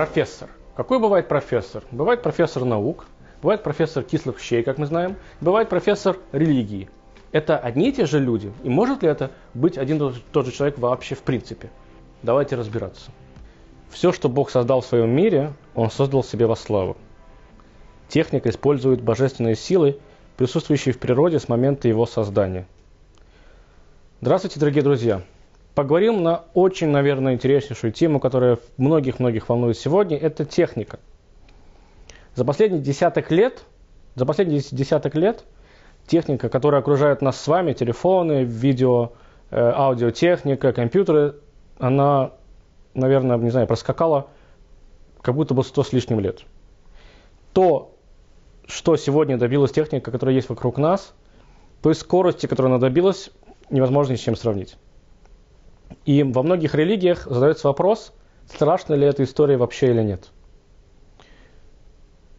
Профессор. Какой бывает профессор? Бывает профессор наук, бывает профессор кислых щей, как мы знаем, бывает профессор религии. Это одни и те же люди? И может ли это быть один и тот же человек вообще в принципе? Давайте разбираться. Все, что Бог создал в своем мире, Он создал себе во славу. Техника использует божественные силы, присутствующие в природе с момента его создания. Здравствуйте, дорогие друзья! Поговорим на очень, наверное, интереснейшую тему, которая многих-многих волнует сегодня. Это техника. За последние десяток лет техника, которая окружает нас с вами, телефоны, видео, аудиотехника, компьютеры, она, наверное, не знаю, проскакала как будто бы 100 с лишним лет. То, что сегодня добилась техника, которая есть вокруг нас, той скорости, которая она добилась, невозможно ни с чем сравнить. И во многих религиях задается вопрос, страшна ли эта история вообще или нет.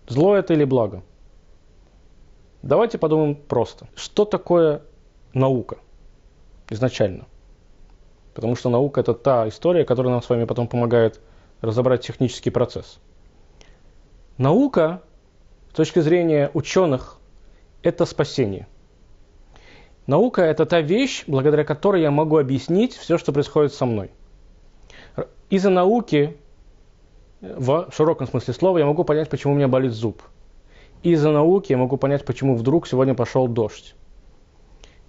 Зло это или благо? Давайте подумаем просто. Что такое наука изначально? Потому что наука – это та история, которая нам с вами потом помогает разобрать технический процесс. Наука, с точки зрения ученых, это спасение. Наука – это та вещь, благодаря которой я могу объяснить все, что происходит со мной. Из-за науки, в широком смысле слова, я могу понять, почему у меня болит зуб. Из-за науки я могу понять, почему вдруг сегодня пошел дождь.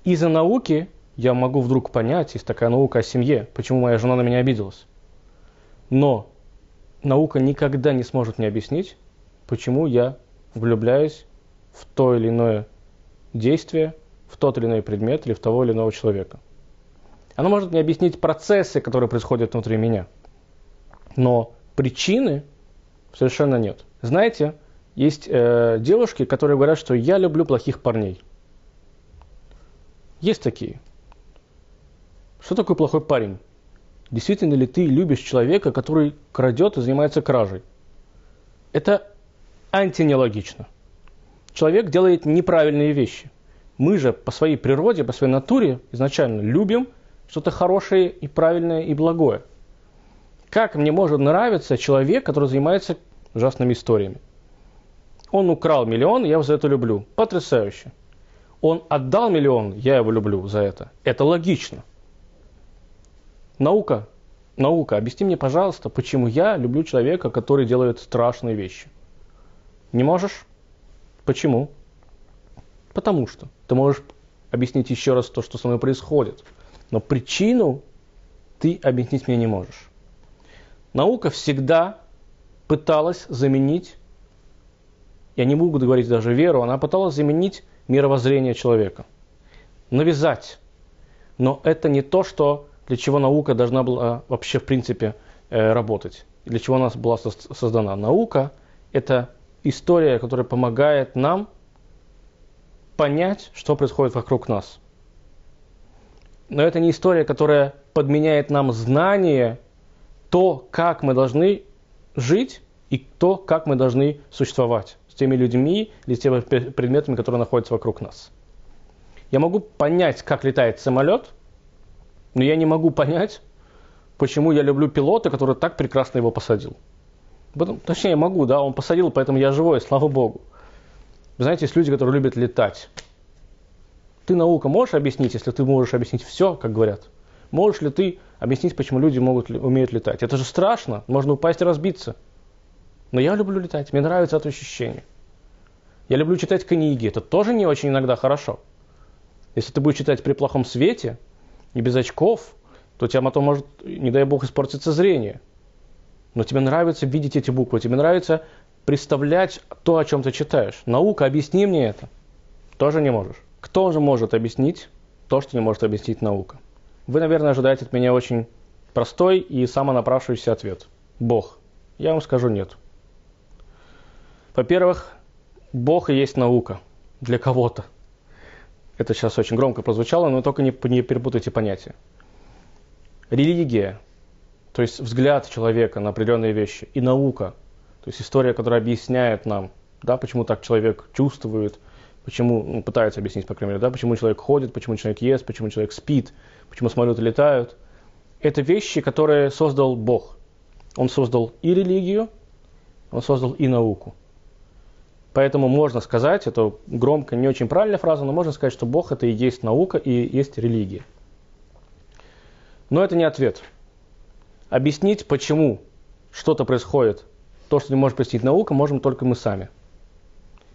Из-за науки я могу вдруг понять, есть такая наука о семье, почему моя жена на меня обиделась. Но наука никогда не сможет мне объяснить, почему я влюбляюсь в то или иное действие, в тот или иной предмет или в того или иного человека. Она может мне объяснить процессы, которые происходят внутри меня. Но причины совершенно нет. Знаете, есть девушки, которые говорят, что я люблю плохих парней. Есть такие. Что такое плохой парень? Действительно ли ты любишь человека, который крадет и занимается кражей? Это антинелогично. Человек делает неправильные вещи. Мы же по своей природе, по своей натуре изначально любим что-то хорошее и правильное и благое. Как мне может нравиться человек, который занимается ужасными историями? Он украл миллион, я его за это люблю. Потрясающе. Он отдал миллион, я его люблю за это. Это логично. Наука, объясни мне, пожалуйста, почему я люблю человека, который делает страшные вещи. Не можешь? Почему? Потому что ты можешь объяснить еще раз то, что со мной происходит. Но причину ты объяснить мне не можешь. Наука всегда пыталась заменить, я не буду говорить даже веру, она пыталась заменить мировоззрение человека. Навязать. Но это не то, что, для чего наука должна была вообще в принципе работать. Для чего она была создана. Наука – это история, которая помогает нам понять, что происходит вокруг нас. Но это не история, которая подменяет нам знание, то, как мы должны жить и то, как мы должны существовать с теми людьми или с теми предметами, которые находятся вокруг нас. Я могу понять, как летает самолет, но я не могу понять, почему я люблю пилота, который так прекрасно его посадил. Точнее, я могу, да, он посадил, поэтому я живой, слава богу. Вы знаете, есть люди, которые любят летать. Ты наука можешь объяснить, если ты можешь объяснить все, как говорят? Можешь ли ты объяснить, почему люди умеют летать? Это же страшно, можно упасть и разбиться. Но я люблю летать, мне нравится это ощущение. Я люблю читать книги, это тоже не очень иногда хорошо. Если ты будешь читать при плохом свете и без очков, то у тебя потом может, не дай бог, испортиться зрение. Но тебе нравится видеть эти буквы, тебе нравится представлять то, о чем ты читаешь. Наука, объясни мне это. Тоже не можешь. Кто же может объяснить то, что не может объяснить наука? Вы, наверное, ожидаете от меня очень простой и самонапрашивающийся ответ. Бог. Я вам скажу нет. Во-первых, Бог и есть наука. Для кого-то. Это сейчас очень громко прозвучало, но только не перепутайте понятия. Религия, то есть взгляд человека на определенные вещи, и наука. То есть история, которая объясняет нам, да, почему так человек чувствует, почему, ну, пытается объяснить, по крайней мере, да, почему человек ходит, почему человек ест, почему человек спит, почему самолеты летают. Это вещи, которые создал Бог. Он создал и религию, он создал и науку. Поэтому можно сказать, это громко, не очень правильная фраза, но можно сказать, что Бог это и есть наука, и есть религия. Но это не ответ. Объяснить, почему что-то происходит, то, что не может объяснить наука, можем только мы сами.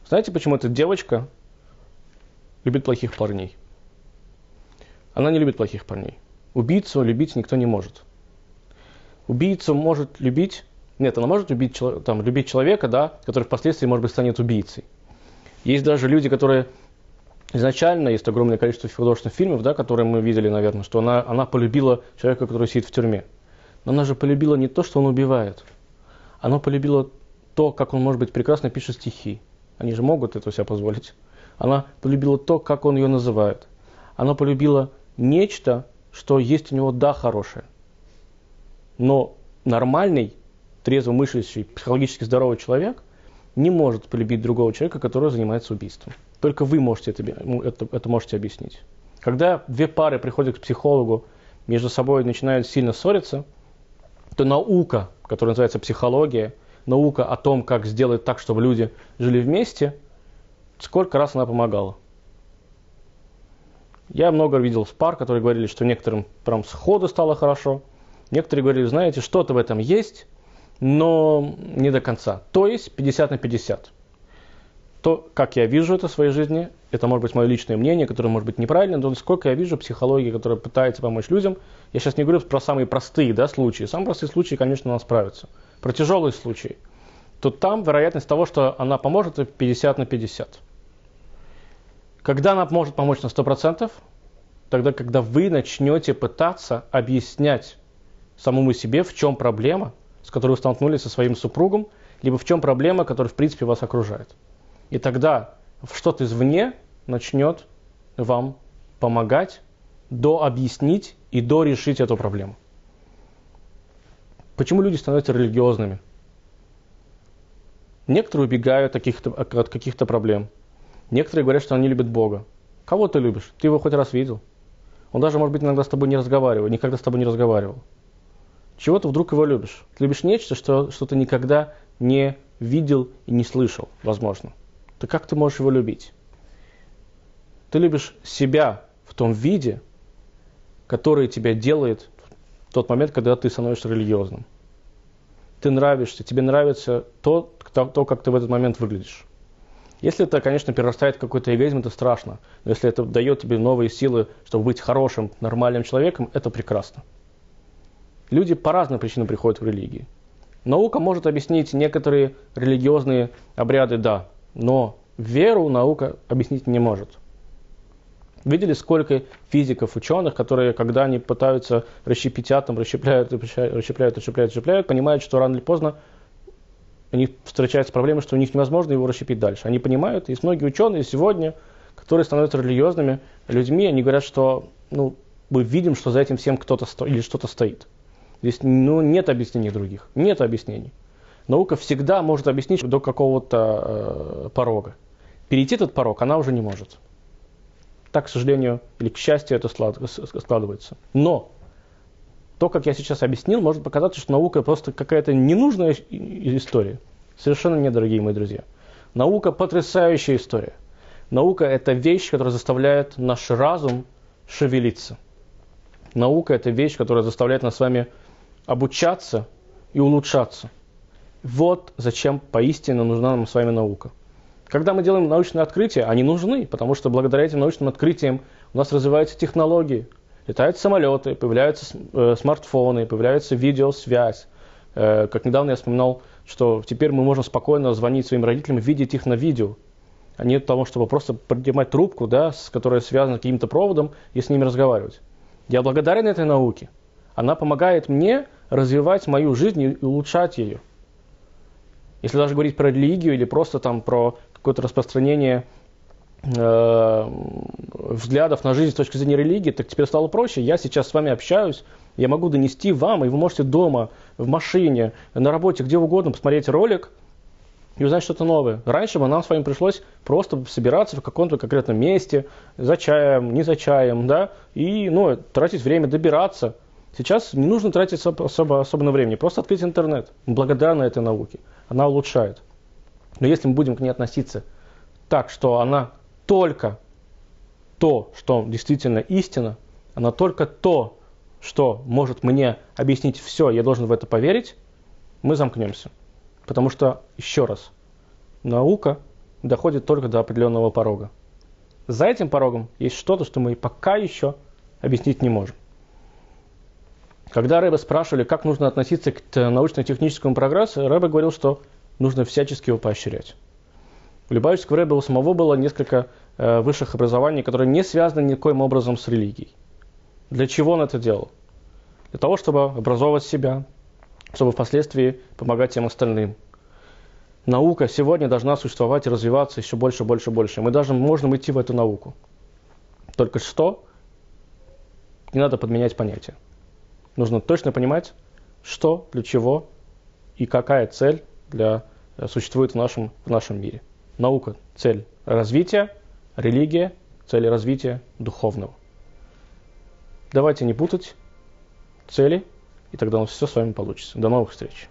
Знаете, почему эта девочка любит плохих парней? Она не любит плохих парней. Убийцу любить никто не может. Убийцу может любить... Нет, она может любить человека, да, который впоследствии, может быть, станет убийцей. Есть даже люди, которые изначально, есть огромное количество художественных фильмов, да, которые мы видели, наверное, что она полюбила человека, который сидит в тюрьме. Но она же полюбила не то, что он убивает. Она полюбила то, как он, может быть, прекрасно пишет стихи. Они же могут это себе позволить. Она полюбила то, как он ее называет. Она полюбила нечто, что есть у него, да, хорошее. Но нормальный, трезвомыслящий, психологически здоровый человек не может полюбить другого человека, который занимается убийством. Только вы можете это можете объяснить. Когда две пары приходят к психологу, между собой начинают сильно ссориться, то наука, которая называется психология, наука о том, как сделать так, чтобы люди жили вместе, сколько раз она помогала. Я много видел пар, которые говорили, что некоторым прям сходу стало хорошо, некоторые говорили, знаете, что-то в этом есть, но не до конца. То есть 50 на 50. То, как я вижу это в своей жизни, это может быть мое личное мнение, которое может быть неправильно, но сколько я вижу психологии, которая пытается помочь людям. Я сейчас не говорю про самые простые, да, случаи. Самые простые случаи, конечно, она справится. Про тяжелые случаи. То там вероятность того, что она поможет, 50 на 50. Когда она может помочь на 100%? Тогда, когда вы начнете пытаться объяснять самому себе, в чем проблема, с которой вы столкнулись со своим супругом, либо в чем проблема, которая в принципе вас окружает. И тогда что-то извне начнет вам помогать дообъяснить и дорешить эту проблему. Почему люди становятся религиозными? Некоторые убегают от каких-то проблем. Некоторые говорят, что они любят Бога. Кого ты любишь? Ты его хоть раз видел? Он даже, может быть, иногда с тобой не разговаривал, никогда с тобой не разговаривал. Чего ты вдруг его любишь? Ты любишь нечто, что ты никогда не видел и не слышал, возможно. Так как ты можешь его любить? Ты любишь себя в том виде, который тебя делает в тот момент, когда ты становишься религиозным. Ты нравишься, тебе нравится то, как ты в этот момент выглядишь. Если это, конечно, перерастает в какой-то эгоизм, это страшно. Но если это дает тебе новые силы, чтобы быть хорошим, нормальным человеком, это прекрасно. Люди по разным причинам приходят в религии. Наука может объяснить некоторые религиозные обряды, да, но веру наука объяснить не может. Видели, сколько физиков, ученых, которые, когда они пытаются расщепить атом, расщепляют, понимают, что рано или поздно они встречаются с проблемой, что у них невозможно его расщепить дальше. Они понимают, и многие ученые сегодня, которые становятся религиозными людьми, они говорят, что мы видим, что за этим всем кто-то или что-то стоит. Здесь нет объяснений других, нет объяснений. Наука всегда может объяснить до какого-то порога. Перейти этот порог она уже не может. Так, к сожалению, или к счастью, это складывается. Но то, как я сейчас объяснил, может показаться, что наука просто какая-то ненужная история. Совершенно нет, дорогие мои друзья. Наука – потрясающая история. Наука – это вещь, которая заставляет наш разум шевелиться. Наука – это вещь, которая заставляет нас с вами обучаться и улучшаться. Вот зачем поистине нужна нам с вами наука. Когда мы делаем научные открытия, они нужны, потому что благодаря этим научным открытиям у нас развиваются технологии. Летают самолеты, появляются смартфоны, появляется видеосвязь. Как недавно я вспоминал, что теперь мы можем спокойно звонить своим родителям, видеть их на видео. А не того, чтобы просто поднимать трубку, да, которая связана с каким-то проводом, и с ними разговаривать. Я благодарен этой науке. Она помогает мне развивать мою жизнь и улучшать ее. Если даже говорить про религию или просто там про какое-то распространение взглядов на жизнь с точки зрения религии, так теперь стало проще. Я сейчас с вами общаюсь, я могу донести вам, и вы можете дома, в машине, на работе, где угодно посмотреть ролик и узнать что-то новое. Раньше бы нам с вами пришлось просто собираться в каком-то конкретном месте, за чаем, не за чаем, да, и тратить время, добираться. Сейчас не нужно тратить особо времени, просто открыть интернет. Благодарна этой науке. она улучшает. Но если мы будем к ней относиться так, что она только то, что действительно истина, она только то, что может мне объяснить все, я должен в это поверить, мы замкнемся. Потому что, еще раз, наука доходит только до определенного порога. За этим порогом есть что-то, что мы пока еще объяснить не можем. Когда Рэбе спрашивали, как нужно относиться к научно-техническому прогрессу, Рэбе говорил, что нужно всячески его поощрять. У Любавичского Рэбе у самого было несколько высших образований, которые не связаны никоим образом с религией. Для чего он это делал? Для того, чтобы образовывать себя, чтобы впоследствии помогать тем остальным. Наука сегодня должна существовать и развиваться еще больше, больше, больше. Мы даже можем идти в эту науку. Только что не надо подменять понятия. Нужно точно понимать, что, для чего и какая цель существует в нашем мире. Наука – цель развития, религия – цель развития духовного. Давайте не путать цели, и тогда у нас все с вами получится. До новых встреч!